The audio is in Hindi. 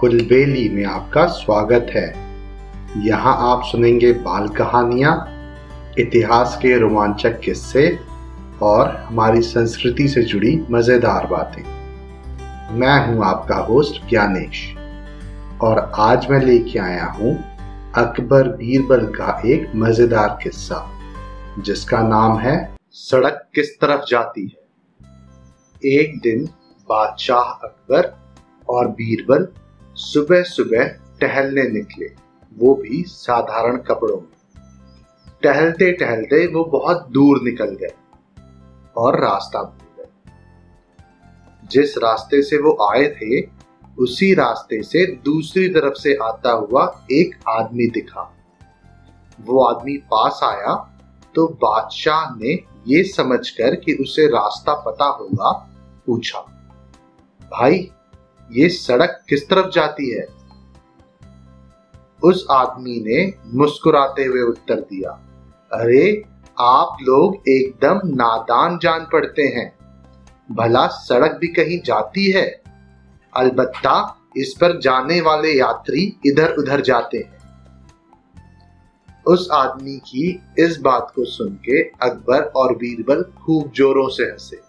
कुलबेली में आपका स्वागत है। यहाँ आप सुनेंगे बाल कहानियाँ, इतिहास के रोमांचक किस्से और हमारी संस्कृति से जुड़ी मज़ेदार बातें। मैं हूँ आपका होस्ट ज्ञानेश और आज मैं लेके आया हूँ अकबर बीरबल का एक मज़ेदार किस्सा जिसका नाम है सड़क किस तरफ जाती है। एक दिन बादशाह अकबर और बीरबल सुबह सुबह टहलने निकले, वो भी साधारण कपड़ों में। टहलते टहलते वो बहुत दूर निकल गए और रास्ता भूल गए। जिस रास्ते से वो आए थे उसी रास्ते से दूसरी तरफ से आता हुआ एक आदमी दिखा। वो आदमी पास आया तो बादशाह ने ये समझकर कि उसे रास्ता पता होगा पूछा, भाई ये सड़क किस तरफ जाती है? उस आदमी ने मुस्कुराते हुए उत्तर दिया, अरे आप लोग एकदम नादान जान पड़ते हैं, भला सड़क भी कहीं जाती है? अलबत्ता इस पर जाने वाले यात्री इधर उधर जाते हैं। उस आदमी की इस बात को सुन के अकबर और बीरबल खूब जोरों से हंसे